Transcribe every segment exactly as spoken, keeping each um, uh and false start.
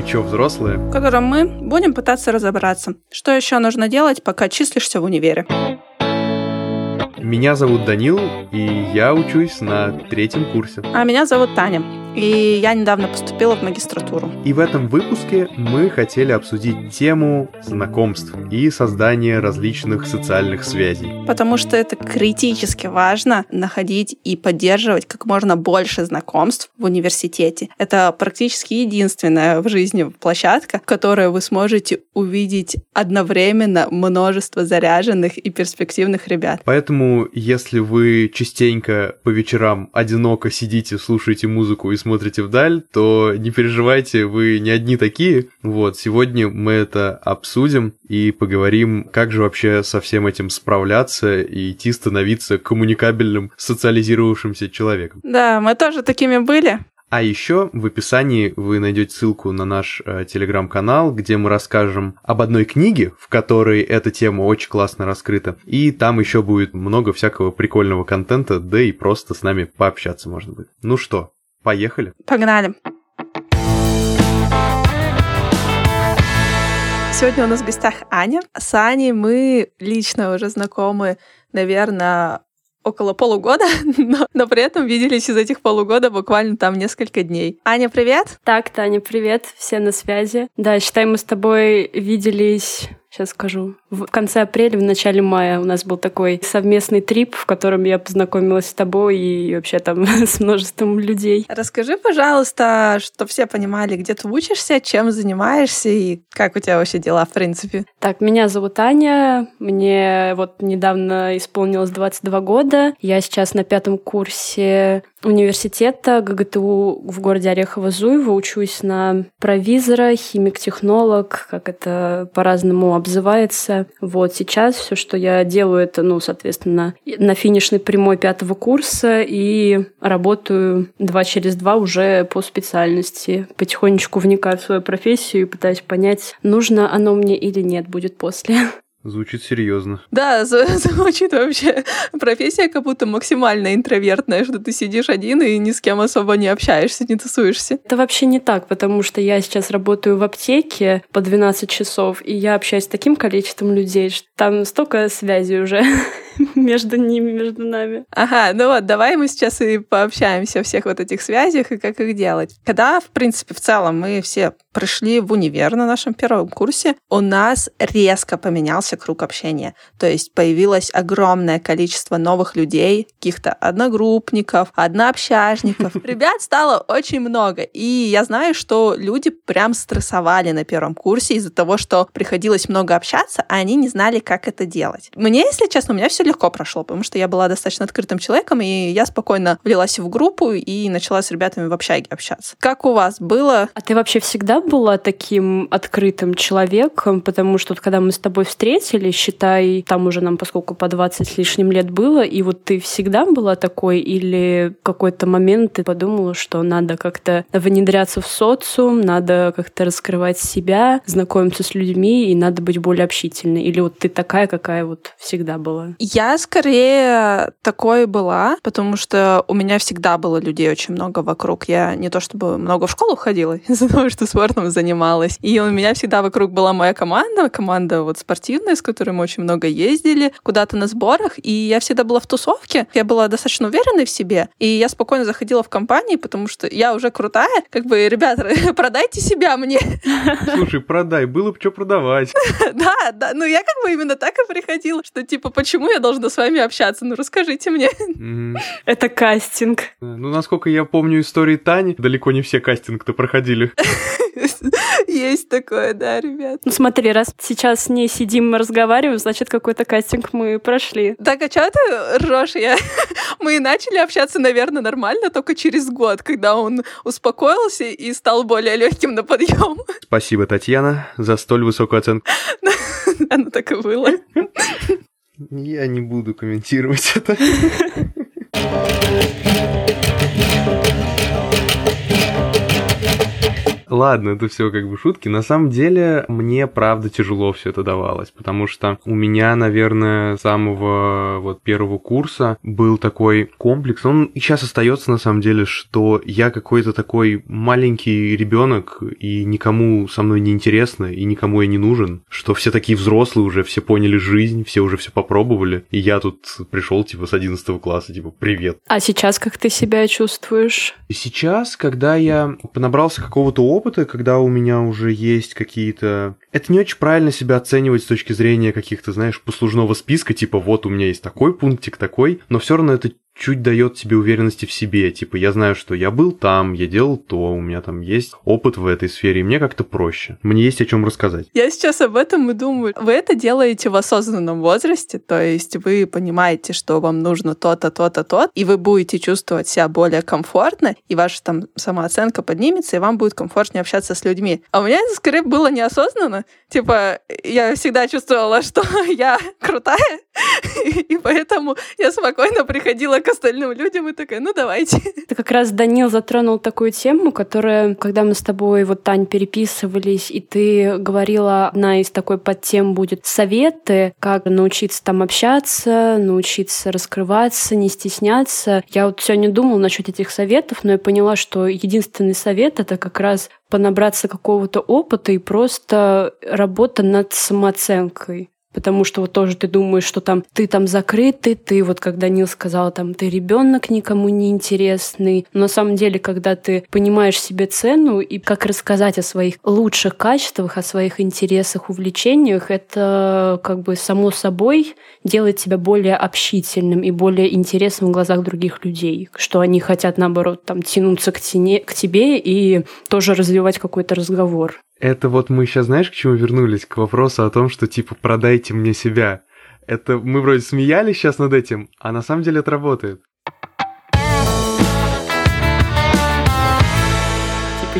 «Мы чё, взрослые?», в котором мы будем пытаться разобраться, что еще нужно делать, пока числишься в универе. Меня зовут Данил, и я учусь на третьем курсе. А меня зовут Таня, и я недавно поступила в магистратуру. И в этом выпуске мы хотели обсудить тему знакомств и создания различных социальных связей. Потому что это критически важно — находить и поддерживать как можно больше знакомств в университете. Это практически единственная в жизни площадка, в которой вы сможете увидеть одновременно множество заряженных и перспективных ребят. Поэтому если вы частенько по вечерам одиноко сидите, слушаете музыку и смотрите вдаль, то не переживайте, вы не одни такие. Вот, сегодня мы это обсудим и поговорим, как же вообще со всем этим справляться и идти становиться коммуникабельным, социализировавшимся человеком. Да, мы тоже такими были. А еще в описании вы найдете ссылку на наш э, телеграм-канал, где мы расскажем об одной книге, в которой эта тема очень классно раскрыта. И там еще будет много всякого прикольного контента, да и просто с нами пообщаться можно будет. Ну что, поехали? Погнали! Сегодня у нас в гостях Аня. С Аней мы лично уже знакомы, наверное, около полугода, но, но при этом виделись из этих полугода буквально там несколько дней. Аня, привет! Так, Таня, привет, все на связи. Да, считай, мы с тобой виделись, сейчас скажу, в конце апреля, в начале мая у нас был такой совместный трип, в котором я познакомилась с тобой и вообще там с множеством людей. Расскажи, пожалуйста, чтобы все понимали, где ты учишься, чем занимаешься и как у тебя вообще дела, в принципе. Так, меня зовут Аня, мне вот недавно исполнилось двадцать два года, я сейчас на пятом курсе университета ГГТУ в городе Орехово-Зуево, учусь на провизора, химик-технолог, как это по-разному обзывается. Вот сейчас все, что я делаю, это, ну, соответственно, на финишной прямой пятого курса и работаю два через два уже по специальности. Потихонечку вникаю в свою профессию и пытаюсь понять, нужно оно мне или нет будет после. Звучит серьезно. Да, звучит вообще профессия как будто максимально интровертная, что ты сидишь один и ни с кем особо не общаешься, не тусуешься. Это вообще не так, потому что я сейчас работаю в аптеке по двенадцать часов, и я общаюсь с таким количеством людей, что там столько связей уже между ними, между нами. Ага, ну вот, давай мы сейчас и пообщаемся о всех вот этих связях и как их делать. Когда, в принципе, в целом мы все пришли в универ на нашем первом курсе, у нас резко поменялся круг общения. То есть появилось огромное количество новых людей, каких-то одногруппников, однообщажников. Ребят стало очень много. И я знаю, что люди прям стрессовали на первом курсе из-за того, что приходилось много общаться, а они не знали, как это делать. Мне, если честно, у меня все легко прошло, потому что я была достаточно открытым человеком, и я спокойно влилась в группу и начала с ребятами в общаге общаться. Как у вас было? А ты вообще всегда была таким открытым человеком? Потому что вот, когда мы с тобой встретились, считай, там уже нам, поскольку по двадцать с лишним лет было, и вот ты всегда была такой или в какой-то момент ты подумала, что надо как-то внедряться в социум, надо как-то раскрывать себя, знакомиться с людьми, и надо быть более общительной? Или вот ты такая, какая вот всегда была? Я скорее такой была, потому что у меня всегда было людей очень много вокруг. Я не то чтобы много в школу ходила из-за того, что спортом занималась. И у меня всегда вокруг была моя команда, команда вот спортивная, с которой мы очень много ездили куда-то на сборах. И я всегда была в тусовке. Я была достаточно уверенной в себе. И я спокойно заходила в компании, потому что я уже крутая. Как бы, ребята, продайте себя мне. Слушай, продай. Было бы что продавать. Да, да. Ну, я как бы именно так и приходила, что типа, почему я должна с вами общаться? Ну, расскажите мне. Mm-hmm. Это кастинг. Ну, насколько я помню истории Тани, далеко не все кастинг-то проходили. Есть такое, да, ребят. Ну, смотри, раз сейчас с ней сидим и разговариваем, значит, какой-то кастинг мы прошли. Так, а чё ты ржёшь? Я... Мы начали общаться, наверное, нормально только через год, когда он успокоился и стал более легким на подъем. Спасибо, Татьяна, за столь высокую оценку. Оно так и было. Я не буду комментировать это. Ладно, это все как бы шутки. На самом деле, мне, правда, тяжело все это давалось, потому что у меня, наверное, с самого вот первого курса был такой комплекс. Он и сейчас остается, на самом деле, что я какой-то такой маленький ребенок, и никому со мной не интересно, и никому я не нужен, что все такие взрослые уже, все поняли жизнь, все уже все попробовали, и я тут пришел типа с одиннадцатого класса, типа, привет. А сейчас как ты себя чувствуешь? Сейчас, когда я понабрался какого-то опыта, когда у меня уже есть какие-то... Это не очень правильно себя оценивать с точки зрения каких-то, знаешь, послужного списка, типа, вот у меня есть такой пунктик, такой, но все равно это чуть дает тебе уверенности в себе, типа, я знаю, что я был там, я делал то, у меня там есть опыт в этой сфере, и мне как-то проще, мне есть о чем рассказать. Я сейчас об этом и думаю. Вы это делаете в осознанном возрасте, то есть вы понимаете, что вам нужно то-то, то-то, то, и вы будете чувствовать себя более комфортно, и ваша там самооценка поднимется, и вам будет комфортнее общаться с людьми. А у меня это скорее было неосознанно, типа, я всегда чувствовала, что я крутая, и поэтому я спокойно приходила к остальным людям и такая, ну давайте. Ты как раз, Данил, затронул такую тему, которая, когда мы с тобой, вот, Тань, переписывались, и ты говорила, одна из такой подтем будет советы, как научиться там общаться, научиться раскрываться, не стесняться. Я вот сегодня думала насчет этих советов, но я поняла, что единственный совет — это как раз понабраться какого-то опыта и просто работа над самооценкой. Потому что вот тоже ты думаешь, что там ты там закрытый, ты вот, как Данил сказал, там ты ребенок никому не интересный. Но на самом деле, когда ты понимаешь себе цену и как рассказать о своих лучших качествах, о своих интересах, увлечениях, это как бы само собой делает тебя более общительным и более интересным в глазах других людей, что они хотят, наоборот, там тянуться к, тене, к тебе и тоже развивать какой-то разговор. Это вот мы сейчас, знаешь, к чему вернулись? К вопросу о том, что типа «продайте мне себя». Это мы вроде смеялись сейчас над этим, а на самом деле это работает.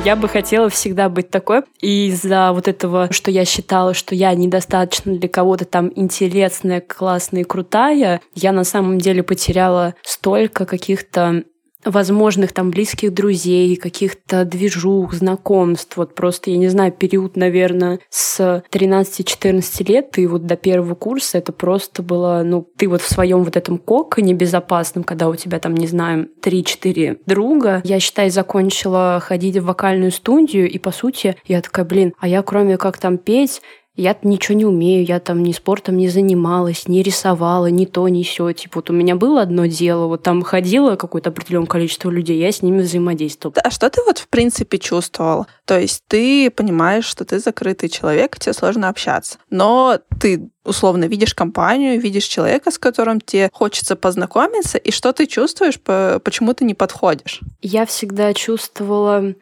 Я бы хотела всегда быть такой. И из-за вот этого, что я считала, что я недостаточно для кого-то там интересная, классная и крутая, я на самом деле потеряла столько каких-то... возможных там близких друзей, каких-то движух, знакомств. Вот просто, я не знаю, период, наверное, с тринадцати-четырнадцати лет и вот до первого курса это просто было, ну, ты вот в своем вот этом коконе безопасном, когда у тебя там, не знаю, три-четыре друга. Я, считай, закончила ходить в вокальную студию, и, по сути, я такая, блин, а я кроме как там петь... Я ничего не умею, я там ни спортом не занималась, не рисовала, ни то, ни сё. Типа вот у меня было одно дело, вот там ходило какое-то определенное количество людей, я с ними взаимодействовала. А что ты вот в принципе чувствовал? То есть ты понимаешь, что ты закрытый человек, тебе сложно общаться, но ты условно видишь компанию, видишь человека, с которым тебе хочется познакомиться, и что ты чувствуешь, почему ты не подходишь? Я всегда чувствовала...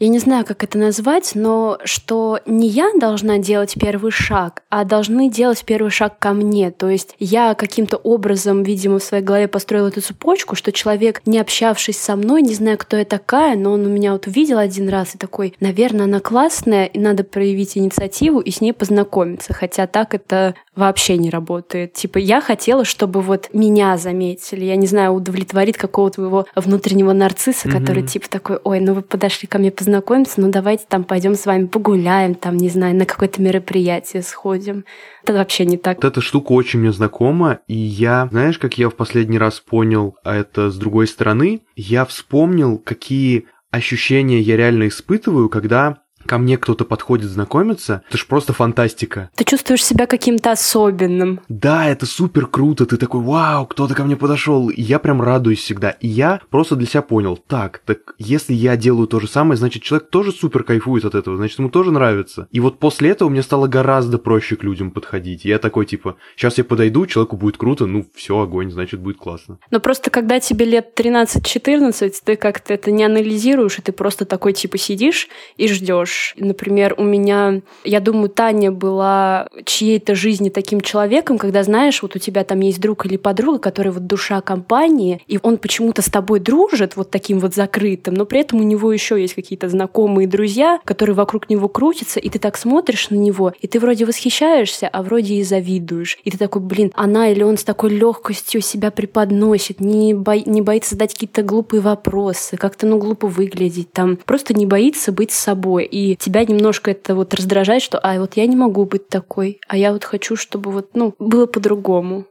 Я не знаю, как это назвать, но что не я должна делать первый шаг, а должны делать первый шаг ко мне. То есть я каким-то образом, видимо, в своей голове построила эту цепочку, что человек, не общавшись со мной, не знаю, кто я такая, но он у меня вот увидел один раз и такой, наверное, она классная, и надо проявить инициативу и с ней познакомиться. Хотя так это вообще не работает. Типа я хотела, чтобы вот меня заметили. Я не знаю, удовлетворит какого-то его внутреннего нарцисса, mm-hmm. который типа такой, ой, ну вы подошли ко мне познакомиться, знакомиться, ну давайте там пойдем с вами погуляем, там, не знаю, на какое-то мероприятие сходим. Это вообще не так. Вот эта штука очень мне знакома, и я, знаешь, как я в последний раз понял, а это с другой стороны, я вспомнил, какие ощущения я реально испытываю, когда... ко мне кто-то подходит знакомиться, это ж просто фантастика. Ты чувствуешь себя каким-то особенным. Да, это супер круто, ты такой, вау, кто-то ко мне подошел, и я прям радуюсь всегда. И я просто для себя понял, так, так если я делаю то же самое, значит, человек тоже супер кайфует от этого, значит, ему тоже нравится. И вот после этого мне стало гораздо проще к людям подходить. Я такой, типа, сейчас я подойду, человеку будет круто, ну, все, огонь, значит, будет классно. Но просто когда тебе лет тринадцать-четырнадцать, ты как-то это не анализируешь, и ты просто такой, типа, сидишь и ждешь. муж. Например, у меня, я думаю, Таня была чьей-то жизни таким человеком, когда, знаешь, вот у тебя там есть друг или подруга, который вот душа компании, и он почему-то с тобой дружит вот таким вот закрытым, но при этом у него еще есть какие-то знакомые друзья, которые вокруг него крутятся, и ты так смотришь на него, и ты вроде восхищаешься, а вроде и завидуешь. И ты такой, блин, она или он с такой легкостью себя преподносит, не, бо... не боится задать какие-то глупые вопросы, как-то, ну, глупо выглядеть там, просто не боится быть собой. И тебя немножко это вот раздражает, что, а, вот я не могу быть такой, а я вот хочу, чтобы вот, ну, было по-другому.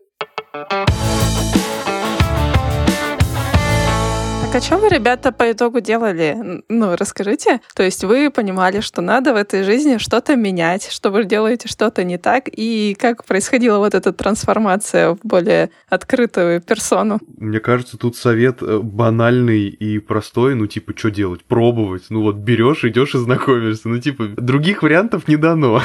А что вы, ребята, по итогу делали? Ну, расскажите. То есть вы понимали, что надо в этой жизни что-то менять, что вы делаете что-то не так, и как происходила вот эта трансформация в более открытую персону? Мне кажется, тут совет банальный и простой, ну, типа, что делать? Пробовать. Ну, вот берешь, идешь и знакомишься. Ну, типа, других вариантов не дано.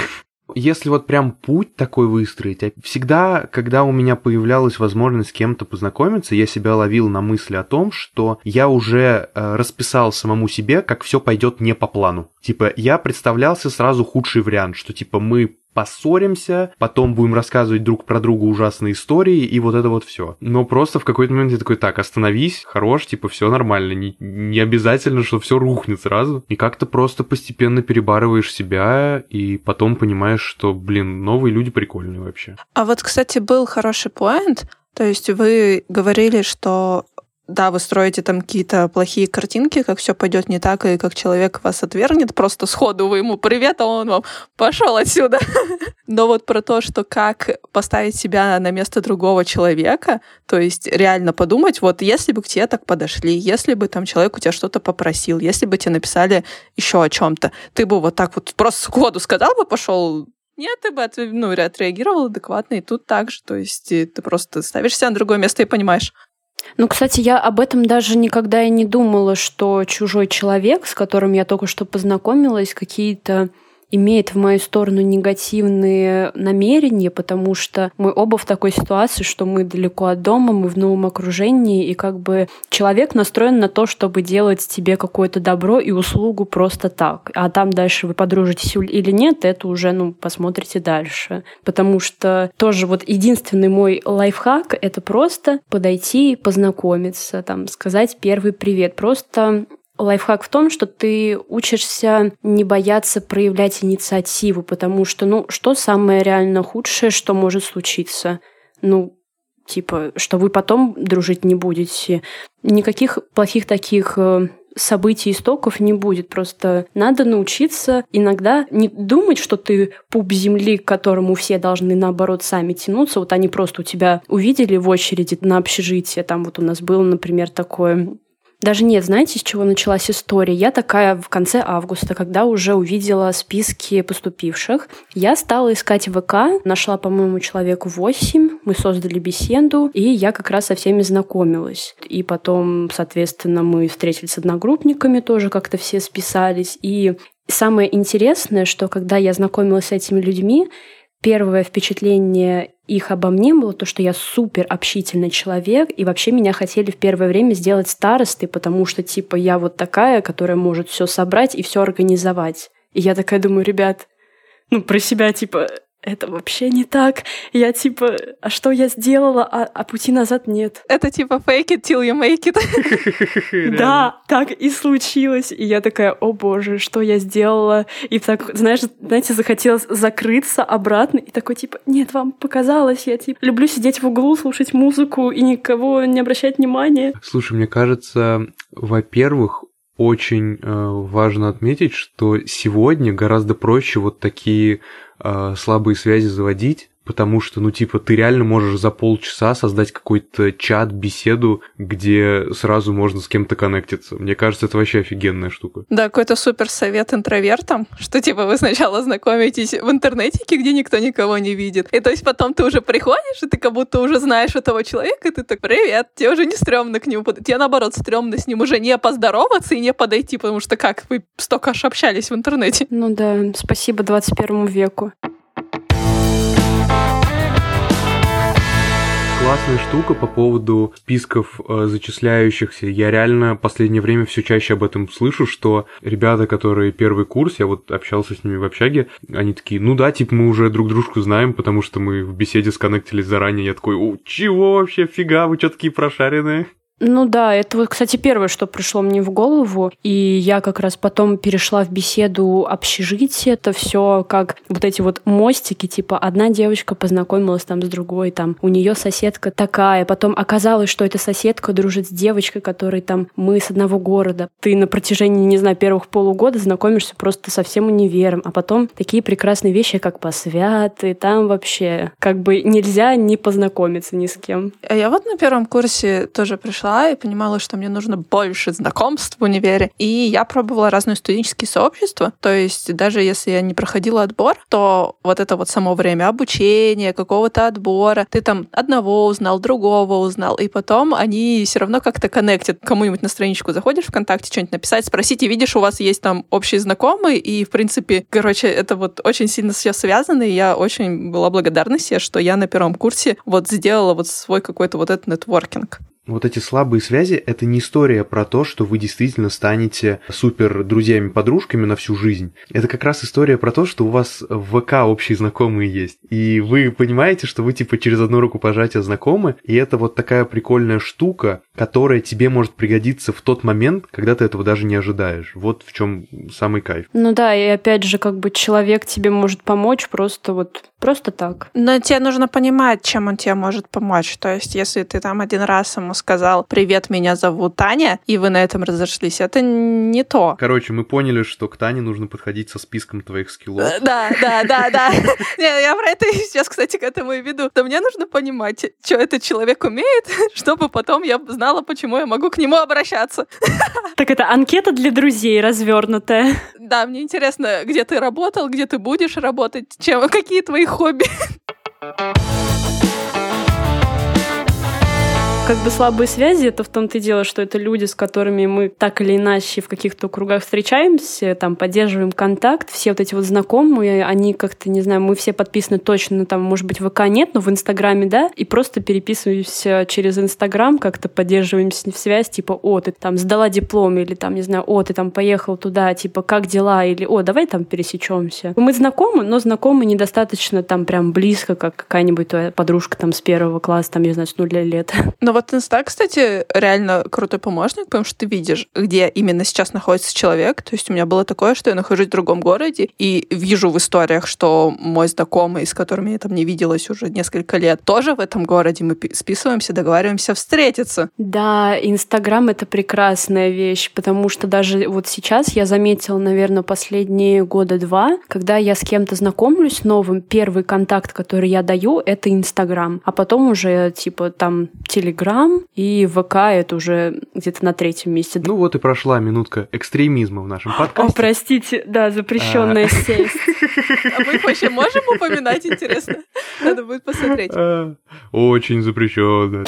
Если вот прям путь такой выстроить, всегда, когда у меня появлялась возможность с кем-то познакомиться, я себя ловил на мысли о том, что я уже э, расписал самому себе, как все пойдет не по плану. Типа, я представлялся сразу худший вариант, что типа мы поссоримся, потом будем рассказывать друг про друга ужасные истории, и вот это вот все. Но просто в какой-то момент я такой, так, остановись, хорош, типа, все нормально, не, не обязательно, что все рухнет сразу. И как-то просто постепенно перебарываешь себя, и потом понимаешь, что, блин, новые люди прикольные вообще. А вот, кстати, был хороший поинт, то есть вы говорили, что... Да, вы строите там какие-то плохие картинки, как все пойдет не так, и как человек вас отвергнет, просто сходу вы ему привет, а он вам пошел отсюда. Но вот про то, что как поставить себя на место другого человека, то есть реально подумать, вот если бы к тебе так подошли, если бы там человек у тебя что-то попросил, если бы тебе написали еще о чем-то, ты бы вот так вот просто сходу сказал бы, пошел. Нет, ты бы от, ну, отреагировал адекватно, и тут так же, то есть ты просто ставишь себя на другое место и понимаешь. Ну, кстати, я об этом даже никогда и не думала, что чужой человек, с которым я только что познакомилась, какие-то имеет в мою сторону негативные намерения, потому что мы оба в такой ситуации, что мы далеко от дома, мы в новом окружении, и как бы человек настроен на то, чтобы делать тебе какое-то добро и услугу просто так. А там дальше вы подружитесь или нет, это уже, ну, посмотрите дальше. Потому что тоже вот единственный мой лайфхак — это просто подойти и познакомиться, там, сказать первый привет. Просто... Лайфхак в том, что ты учишься не бояться проявлять инициативу, потому что, ну, что самое реально худшее, что может случиться? Ну, типа, что вы потом дружить не будете. Никаких плохих таких... событий, истоков не будет. Просто надо научиться иногда не думать, что ты пуп земли, к которому все должны, наоборот, сами тянуться. Вот они просто у тебя увидели в очереди на общежитие. Там вот у нас было, например, такое... Даже нет, знаете, с чего началась история? Я такая в конце августа, когда уже увидела списки поступивших, я стала искать вэ ка, нашла, по-моему, человек восемь, мы создали беседу, и я как раз со всеми знакомилась. И потом, соответственно, мы встретились с одногруппниками, тоже как-то все списались. И самое интересное, что когда я знакомилась с этими людьми, первое впечатление их обо мне было то, что я супер общительный человек, и вообще меня хотели в первое время сделать старостой, потому что, типа, я вот такая, которая может все собрать и все организовать. И я такая думаю, ребят, ну, про себя, типа, это вообще не так. Я, типа, а что я сделала, а, а пути назад нет. Это, типа, fake it till you make it. Да, так и случилось. И я такая, о боже, что я сделала? И так, знаешь, знаете, захотелось закрыться обратно. И такой, типа, нет, вам показалось. Я, типа, люблю сидеть в углу, слушать музыку и никого не обращать внимания. Слушай, мне кажется, во-первых, очень э, важно отметить, что сегодня гораздо проще вот такие... слабые связи заводить, потому что, ну, типа, ты реально можешь за полчаса создать какой-то чат, беседу, где сразу можно с кем-то коннектиться. Мне кажется, это вообще офигенная штука. Да, какой-то супер совет интровертам, что, типа, вы сначала знакомитесь в интернетике, где никто никого не видит, и то есть потом ты уже приходишь, и ты как будто уже знаешь этого человека, и ты так, привет, тебе уже не стрёмно к нему, тебе, наоборот, стрёмно с ним уже не поздороваться и не подойти, потому что как, вы столько аж общались в интернете. Ну да, спасибо двадцать первому веку. классная штука по поводу списков э, зачисляющихся. Я реально в последнее время все чаще об этом слышу, что ребята, которые первый курс, я вот общался с ними в общаге, они такие, ну да, типа мы уже друг дружку знаем, потому что мы в беседе сконнектились заранее. Я такой, о, чего вообще, фига, вы что такие прошаренные? Ну да, это вот, кстати, первое, что пришло мне в голову, и я как раз потом перешла в беседу общежития, это все как вот эти вот мостики, типа одна девочка познакомилась там с другой, там у нее соседка такая, потом оказалось, что эта соседка дружит с девочкой, которой там мы с одного города. Ты на протяжении, не знаю, первых полугода знакомишься просто со всем универом, а потом такие прекрасные вещи, как посвяты, там вообще как бы нельзя не познакомиться ни с кем. А я вот на первом курсе тоже пришла и понимала, что мне нужно больше знакомств в универе. И я пробовала разные студенческие сообщества. То есть даже если я не проходила отбор, то вот это вот само время обучения, какого-то отбора, ты там одного узнал, другого узнал, и потом они все равно как-то коннектят. Кому-нибудь на страничку заходишь ВКонтакте, что-нибудь написать, спросить, и видишь, у вас есть там общие знакомые, и, в принципе, короче, это вот очень сильно все связано, и я очень была благодарна себе, что я на первом курсе вот сделала вот свой какой-то вот этот нетворкинг. Вот эти слабые связи – это не история про то, что вы действительно станете супер друзьями-подружками на всю жизнь. Это как раз история про то, что у вас в ВК общие знакомые есть. И вы понимаете, что вы типа через одну руку пожатия знакомы, и это вот такая прикольная штука, которая тебе может пригодиться в тот момент, когда ты этого даже не ожидаешь. Вот в чем самый кайф. Ну да, и опять же, как бы человек тебе может помочь просто вот просто так. Но тебе нужно понимать, чем он тебе может помочь. То есть, если ты там один раз ему сказал «Привет, меня зовут Таня», и вы на этом разошлись, это не то. Короче, мы поняли, что к Тане нужно подходить со списком твоих скиллов. Да, да, да, да. Я про это сейчас, кстати, к этому и веду. Да мне нужно понимать, что этот человек умеет, чтобы потом я знала, почему я могу к нему обращаться. Так это анкета для друзей развернутая. Да, мне интересно, где ты работал, где ты будешь работать, чем, какие твои хобби. Как бы слабые связи, это в том-то и дело, что это люди, с которыми мы так или иначе в каких-то кругах встречаемся, там, поддерживаем контакт, все вот эти вот знакомые, они как-то, не знаю, мы все подписаны точно, там, может быть, в ВК нет, но в Инстаграме, да, и просто переписываемся через Инстаграм, как-то поддерживаем с ним связь, типа, о, ты там сдала диплом, или там, не знаю, о, ты там поехал туда, типа, как дела, или о, давай там пересечемся. Мы знакомы, но знакомы недостаточно там прям близко, как какая-нибудь твоя подружка там с первого класса, там, не знаю, с нуля лет. Вот Инста, кстати, реально крутой помощник, потому что ты видишь, где именно сейчас находится человек. То есть у меня было такое, что я нахожусь в другом городе и вижу в историях, что мой знакомый, с которым я там не виделась уже несколько лет, тоже в этом городе. Мы списываемся, договариваемся встретиться. Да, Инстаграм — это прекрасная вещь, потому что даже вот сейчас я заметила, наверное, последние года два, когда я с кем-то знакомлюсь новым, первый контакт, который я даю, это Инстаграм. А потом уже, типа, там, телеграмм, и ВК это уже где-то на третьем месте. Ну вот и прошла минутка экстремизма в нашем подкасте. О, простите, да, запрещенная сеть. А мы их вообще можем упоминать, интересно? Надо будет посмотреть. Очень запрещенная.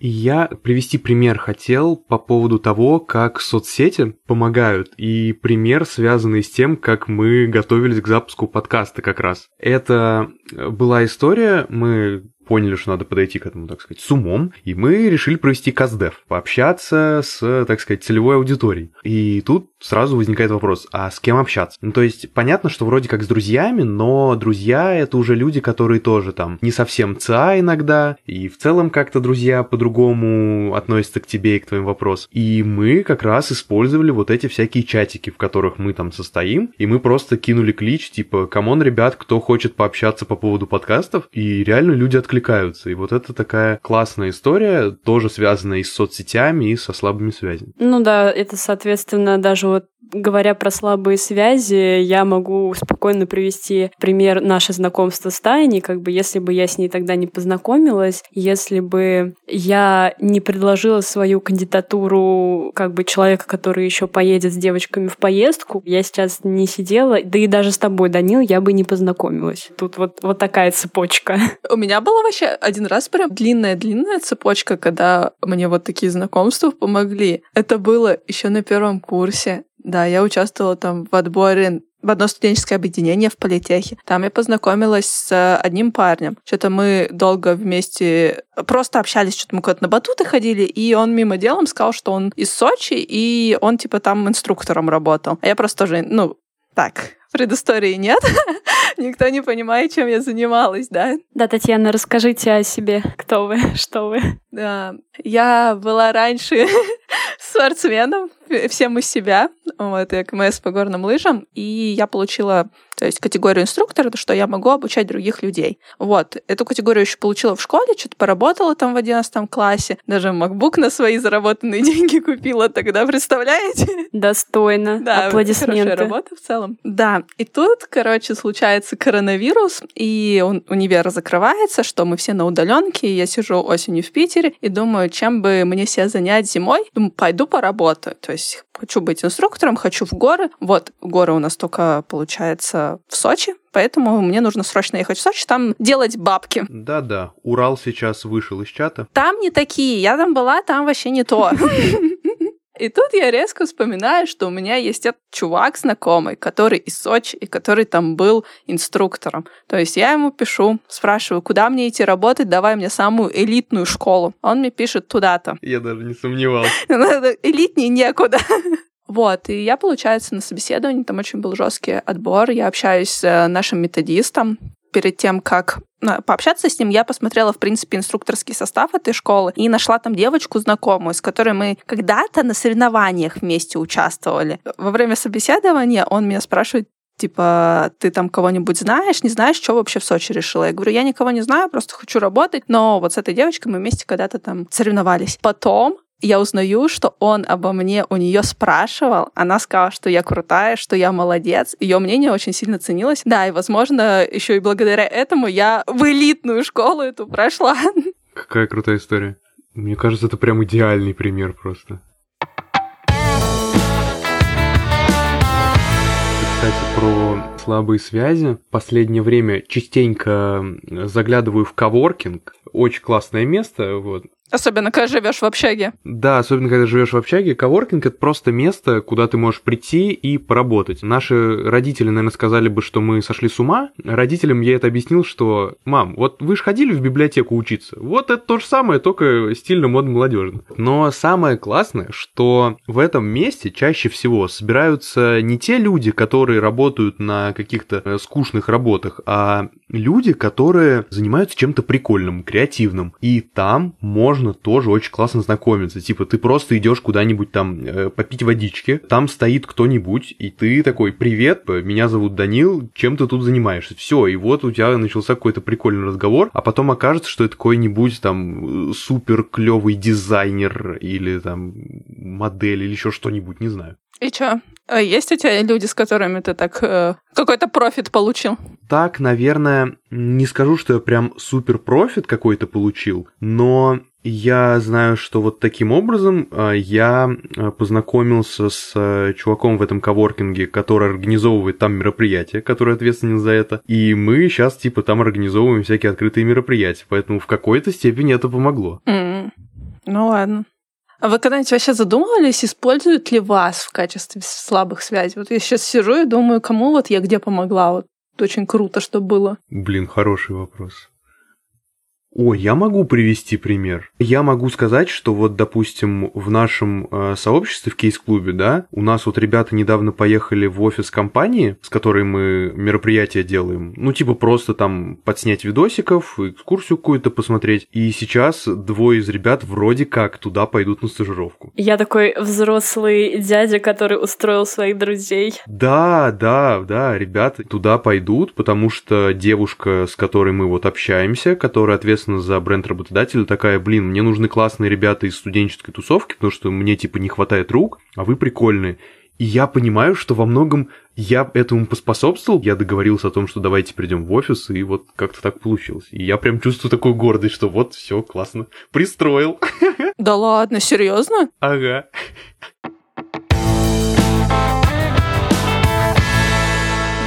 И я привести пример хотел по поводу того, как соцсети помогают, и пример, связанный с тем, как мы готовились к запуску подкаста как раз. Это была история, мы поняли, что надо подойти к этому, так сказать, с умом, и мы решили провести каздев, пообщаться с, так сказать, целевой аудиторией. И тут сразу возникает вопрос, а с кем общаться? Ну, то есть, понятно, что вроде как с друзьями, но друзья — это уже люди, которые тоже там не совсем ЦА иногда, и в целом как-то друзья по-другому относятся к тебе и к твоим вопросам. И мы как раз использовали вот эти всякие чатики, в которых мы там состоим, и мы просто кинули клич, типа, камон, ребят, кто хочет пообщаться по поводу подкастов, и реально люди откликаются. И вот это такая классная история, тоже связанная и с соцсетями, и со слабыми связями. Ну да, это, соответственно, даже вот говоря про слабые связи, я могу спокойно привести пример наше знакомство с Таней, как бы если бы я с ней тогда не познакомилась, если бы я не предложила свою кандидатуру как бы человека, который еще поедет с девочками в поездку, я сейчас не сидела, да и даже с тобой, Данил, я бы не познакомилась. Тут вот, вот такая цепочка. У меня была вообще один раз прям длинная-длинная цепочка, когда мне вот такие знакомства помогли. Это было еще на первом курсе. Да, я участвовала там в отборе в одно студенческое объединение в политехе. Там я познакомилась с одним парнем. Что-то мы долго вместе просто общались, что-то мы куда-то на батуты ходили, и он мимо делом сказал, что он из Сочи, и он типа там инструктором работал. А я просто тоже, ну, так, предыстории нет. Никто не понимает, чем я занималась, да? Да, Татьяна, расскажите о себе. Кто вы? Что вы? Да, я была раньше спортсменом, всем из себя. Вот, я КМС по горным лыжам. И я получила, то есть, категорию инструктора, то, что я могу обучать других людей. Вот, эту категорию еще получила в школе, что-то поработала там в одиннадцатом классе. Даже MacBook на свои заработанные деньги купила тогда, представляете? Достойно. Да, аплодисменты. Хорошая работа в целом. Да, и тут, короче, случается коронавирус, и универ закрывается, что мы все на удаленке. Я сижу осенью в Питере и думаю, чем бы мне себя занять зимой. Думаю, пойду поработаю. То есть хочу быть инструктором, хочу в горы. Вот, горы у нас только, получается, в Сочи. Поэтому мне нужно срочно ехать в Сочи, там делать бабки. Да-да, Урал сейчас вышел из чата. Там не такие, я там была, там вообще не то. И тут я резко вспоминаю, что у меня есть этот чувак знакомый, который из Сочи, и который там был инструктором. То есть я ему пишу, спрашиваю, куда мне идти работать, давай мне самую элитную школу. Он мне пишет туда-то. Я даже не сомневалась. Элитнее некуда. Вот, и я, получается, на собеседовании, там очень был жесткий отбор, я общаюсь с нашим методистом. Перед тем, как пообщаться с ним, я посмотрела, в принципе, инструкторский состав этой школы и нашла там девочку знакомую, с которой мы когда-то на соревнованиях вместе участвовали. Во время собеседования он меня спрашивает, типа, ты там кого-нибудь знаешь, не знаешь, что вообще в Сочи решила? Я говорю, я никого не знаю, просто хочу работать, но вот с этой девочкой мы вместе когда-то там соревновались. Потом я узнаю, что он обо мне у нее спрашивал. Она сказала, что я крутая, что я молодец. Ее мнение очень сильно ценилось. Да, и, возможно, еще и благодаря этому я в элитную школу эту прошла. Какая крутая история. Мне кажется, это прям идеальный пример просто. Кстати, про слабые связи. В последнее время частенько заглядываю в коворкинг. Очень классное место, вот. Особенно, когда живешь в общаге. Да, особенно, когда живешь в общаге. Коворкинг — это просто место, куда ты можешь прийти и поработать. Наши родители, наверное, сказали бы, что мы сошли с ума. Родителям я это объяснил, что «Мам, вот вы же ходили в библиотеку учиться. Вот это то же самое, только стильно, модно, молодежно». Но самое классное, что в этом месте чаще всего собираются не те люди, которые работают на каких-то скучных работах, а люди, которые занимаются чем-то прикольным, креативным. И там можно тоже очень классно знакомиться. Типа, ты просто идешь куда-нибудь там э, попить водички, там стоит кто-нибудь, и ты такой: «Привет, меня зовут Данил, чем ты тут занимаешься?» Все, и вот у тебя начался какой-то прикольный разговор, а потом окажется, что это какой-нибудь там супер клевый дизайнер или там модель или еще что-нибудь, не знаю. И чё? Есть у тебя люди, с которыми ты так э, какой-то профит получил? Так, наверное, не скажу, что я прям супер профит какой-то получил, но я знаю, что вот таким образом я познакомился с чуваком в этом коворкинге, который организовывает там мероприятия, который ответственен за это, и мы сейчас типа там организовываем всякие открытые мероприятия, поэтому в какой-то степени это помогло. Mm. Ну ладно. А вы когда-нибудь вообще задумывались, используют ли вас в качестве слабых связей? Вот я сейчас сижу и думаю, кому вот я где помогла? Вот очень круто, что было. Блин, хороший вопрос. О, я могу привести пример. Я могу сказать, что вот, допустим, в нашем э, сообществе, в кейс-клубе, да, у нас вот ребята недавно поехали в офис компании, с которой мы мероприятие делаем. Ну, типа просто там подснять видосиков, экскурсию какую-то посмотреть. И сейчас двое из ребят вроде как туда пойдут на стажировку. Я такой взрослый дядя, который устроил своих друзей. Да, да, да, ребята туда пойдут, потому что девушка, с которой мы вот общаемся, которая ответственна за бренд работодателя, такая: блин, мне нужны классные ребята из студенческой тусовки, потому что мне типа не хватает рук, а вы прикольные. И я понимаю, что во многом я этому поспособствовал. Я договорился о том, что давайте придем в офис, и вот как-то так получилось. И я прям чувствую такую гордость, что вот все классно, пристроил. Да ладно, серьезно? Ага.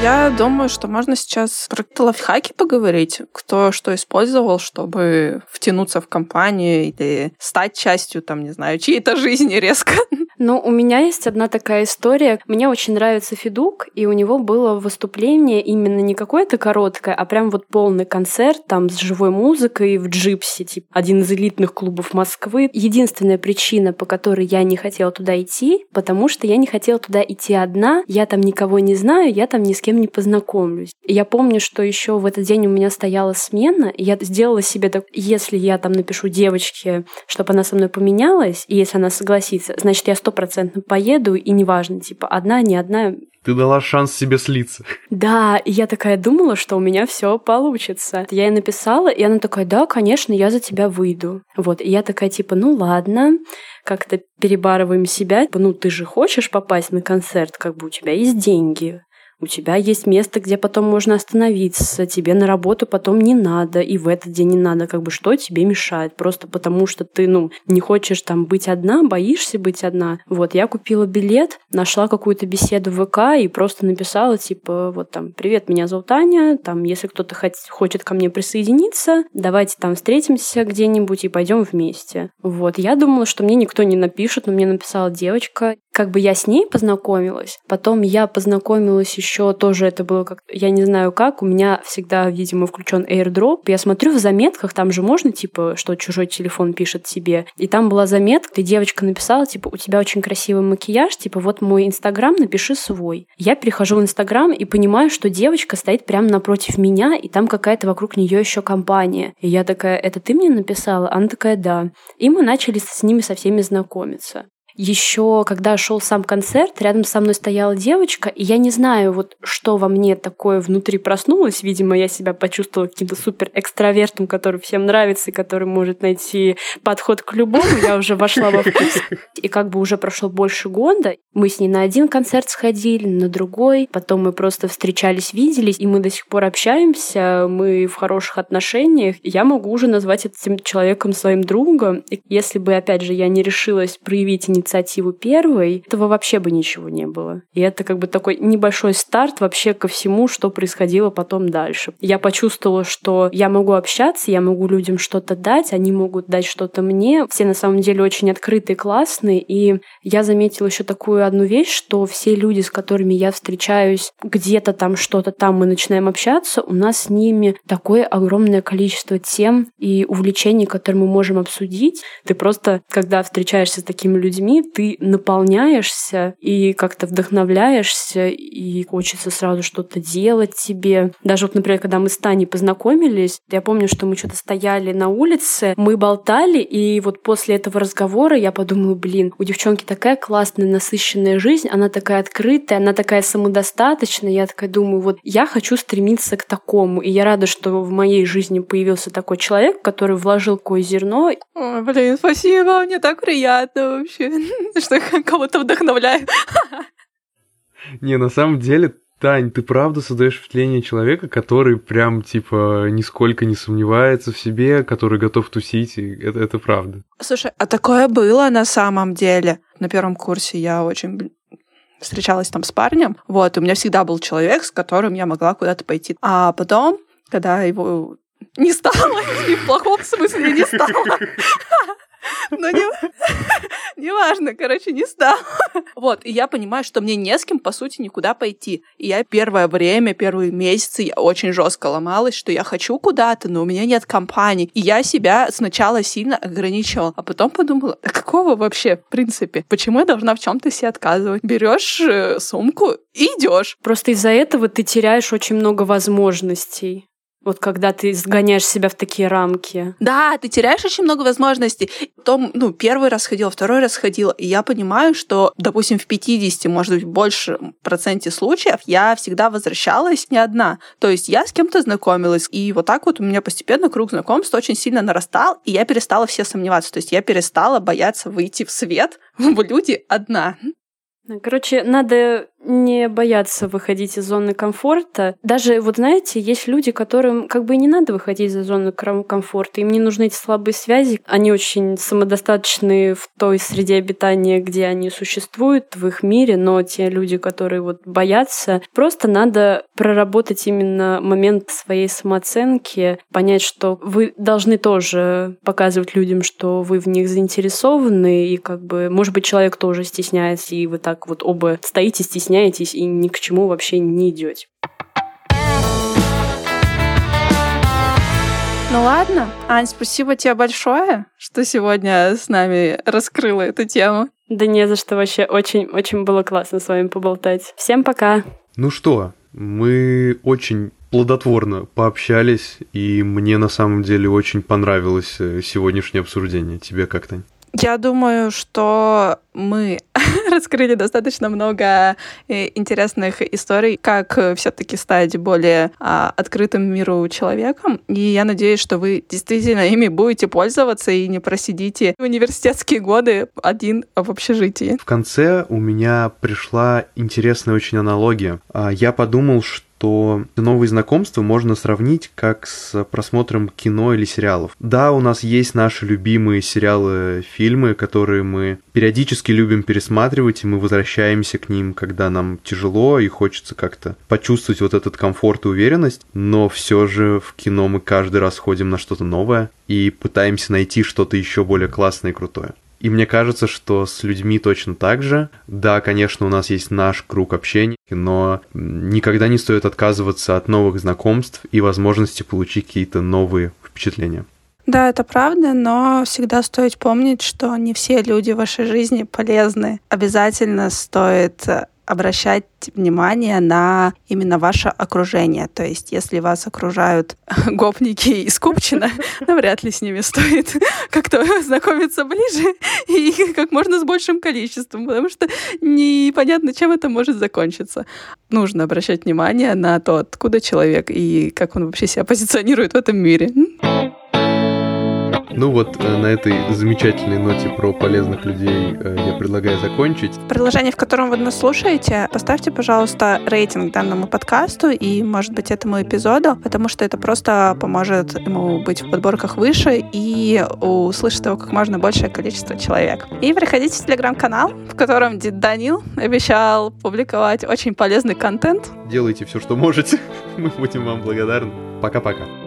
Я думаю, что можно сейчас про лайфхаки поговорить, кто что использовал, чтобы втянуться в компанию или стать частью, там, не знаю, чьей-то жизни резко. Но у меня есть одна такая история. Мне очень нравится Федук, и у него было выступление именно не какое-то короткое, а прям вот полный концерт там с живой музыкой в Джипсе, типа один из элитных клубов Москвы. Единственная причина, по которой я не хотела туда идти, потому что я не хотела туда идти одна, я там никого не знаю, я там ни с кем не познакомлюсь. И я помню, что еще в этот день у меня стояла смена, и я сделала себе так, если я там напишу девочке, чтобы она со мной поменялась, и если она согласится, значит, я стопроцентно поеду, и неважно, типа, одна, не одна. Ты дала шанс себе слиться. Да, и я такая думала, что у меня все получится. Я ей написала, и она такая, да, конечно, я за тебя выйду. Вот, и я такая, типа, ну ладно, как-то перебарываем себя. Ну, ты же хочешь попасть на концерт, как бы у тебя есть деньги. У тебя есть место, где потом можно остановиться, тебе на работу потом не надо, и в этот день не надо, как бы что тебе мешает? Просто потому, что ты, ну, не хочешь там быть одна, боишься быть одна. Вот, я купила билет, нашла какую-то беседу в ВК и просто написала, типа, вот там, привет, меня зовут Аня, там, если кто-то хоть, хочет ко мне присоединиться, давайте там встретимся где-нибудь и пойдем вместе. Вот, я думала, что мне никто не напишет, но мне написала девочка. Как бы я с ней познакомилась, потом я познакомилась еще Еще тоже это было как... Я не знаю как, у меня всегда, видимо, включен AirDrop. Я смотрю в заметках, там же можно, типа, что чужой телефон пишет тебе. И там была заметка, где девочка написала, типа, у тебя очень красивый макияж, типа, вот мой Инстаграм, напиши свой. Я перехожу в Инстаграм и понимаю, что девочка стоит прямо напротив меня, и там какая-то вокруг нее еще компания. И я такая, это ты мне написала? Она такая, да. И мы начали с ними со всеми знакомиться. Еще, когда шел сам концерт, рядом со мной стояла девочка, и я не знаю, вот что во мне такое внутри проснулось. Видимо, я себя почувствовала каким-то суперэкстравертом, который всем нравится и который может найти подход к любому. Я уже вошла во вкус. И как бы уже прошло больше года. Мы с ней на один концерт сходили, на другой. Потом мы просто встречались, виделись, и мы до сих пор общаемся. Мы в хороших отношениях. Я могу уже назвать этим человеком своим другом. И если бы, опять же, я не решилась проявить инициативу, инициативу первой, этого вообще бы ничего не было. И это как бы такой небольшой старт вообще ко всему, что происходило потом дальше. Я почувствовала, что я могу общаться, я могу людям что-то дать, они могут дать что-то мне. Все на самом деле очень открытые, классные. И я заметила еще такую одну вещь, что все люди, с которыми я встречаюсь, где-то там что-то там мы начинаем общаться, у нас с ними такое огромное количество тем и увлечений, которые мы можем обсудить. Ты просто, когда встречаешься с такими людьми, ты наполняешься и как-то вдохновляешься, и хочется сразу что-то делать тебе. Даже вот, например, когда мы с Таней познакомились, я помню, что мы что-то стояли на улице, мы болтали, и вот после этого разговора я подумала, блин, у девчонки такая классная, насыщенная жизнь, она такая открытая, она такая самодостаточная. Я такая думаю, вот я хочу стремиться к такому, и я рада, что в моей жизни появился такой человек, который вложил кое зерно. Ой, блин, спасибо, мне так приятно вообще, что я кого-то вдохновляю. Не, на самом деле, Тань, ты правда создаешь впечатление человека, который прям, типа, нисколько не сомневается в себе, который готов тусить, и это, это правда. Слушай, а такое было на самом деле. На первом курсе я очень... встречалась там с парнем, вот, и у меня всегда был человек, с которым я могла куда-то пойти. А потом, когда его не стало, и в плохом смысле не стало... Ну, неважно, короче, не стал. Вот, и я понимаю, что мне не с кем, по сути, никуда пойти. И я первое время, первые месяцы я очень жестко ломалась, что я хочу куда-то, но у меня нет компании. И я себя сначала сильно ограничивала, а потом подумала, а какого вообще, в принципе? Почему я должна в чем-то себе отказывать? Берешь э, сумку и идешь. Просто из-за этого ты теряешь очень много возможностей. Вот когда ты сгоняешь себя в такие рамки. Да, ты теряешь очень много возможностей. Потом, ну, первый раз ходила, второй раз ходила. И я понимаю, что, допустим, в пятидесяти, может быть, больше проценте случаев я всегда возвращалась не одна. То есть я с кем-то знакомилась. И вот так вот у меня постепенно круг знакомств очень сильно нарастал. И я перестала все сомневаться. То есть я перестала бояться выйти в свет в люди одна. Короче, надо не бояться выходить из зоны комфорта. Даже, вот знаете, есть люди, которым как бы и не надо выходить из зоны комфорта, им не нужны эти слабые связи, они очень самодостаточны в той среде обитания, где они существуют, в их мире, но те люди, которые вот боятся, просто надо проработать именно момент своей самооценки, понять, что вы должны тоже показывать людям, что вы в них заинтересованы, и как бы, может быть, человек тоже стесняется, и вы так вот оба стоите, стесняетесь, и ни к чему вообще не идете. Ну ладно. Ань, спасибо тебе большое, что сегодня с нами раскрыла эту тему. Да не за что вообще. Очень-очень было классно с вами поболтать. Всем пока. Ну что, мы очень плодотворно пообщались, и мне на самом деле очень понравилось сегодняшнее обсуждение. Тебе как, Тань? Я думаю, что мы раскрыли достаточно много интересных историй, как все-таки стать более а, открытым миру человеком. И я надеюсь, что вы действительно ими будете пользоваться и не просидите университетские годы один в общежитии. В конце у меня пришла интересная очень аналогия. Я подумал, что то новые знакомства можно сравнить как с просмотром кино или сериалов. Да, у нас есть наши любимые сериалы, фильмы, которые мы периодически любим пересматривать, и мы возвращаемся к ним, когда нам тяжело и хочется как-то почувствовать вот этот комфорт и уверенность, но все же в кино мы каждый раз ходим на что-то новое и пытаемся найти что-то еще более классное и крутое. И мне кажется, что с людьми точно так же. Да, конечно, у нас есть наш круг общения, но никогда не стоит отказываться от новых знакомств и возможности получить какие-то новые впечатления. Да, это правда, но всегда стоит помнить, что не все люди в вашей жизни полезны. Обязательно стоит обращать внимание на именно ваше окружение. То есть, если вас окружают гопники из Купчина, навряд ли с ними стоит как-то знакомиться ближе и как можно с большим количеством, потому что непонятно, чем это может закончиться. Нужно обращать внимание на то, откуда человек и как он вообще себя позиционирует в этом мире. Ну вот, на этой замечательной ноте про полезных людей я предлагаю закончить. В приложении, в котором вы нас слушаете, поставьте, пожалуйста, рейтинг данному подкасту и, может быть, этому эпизоду, потому что это просто поможет ему быть в подборках выше и услышать его как можно большее количество человек. И приходите в телеграм-канал, в котором Данил обещал публиковать очень полезный контент. Делайте все, что можете. Мы будем вам благодарны. Пока-пока.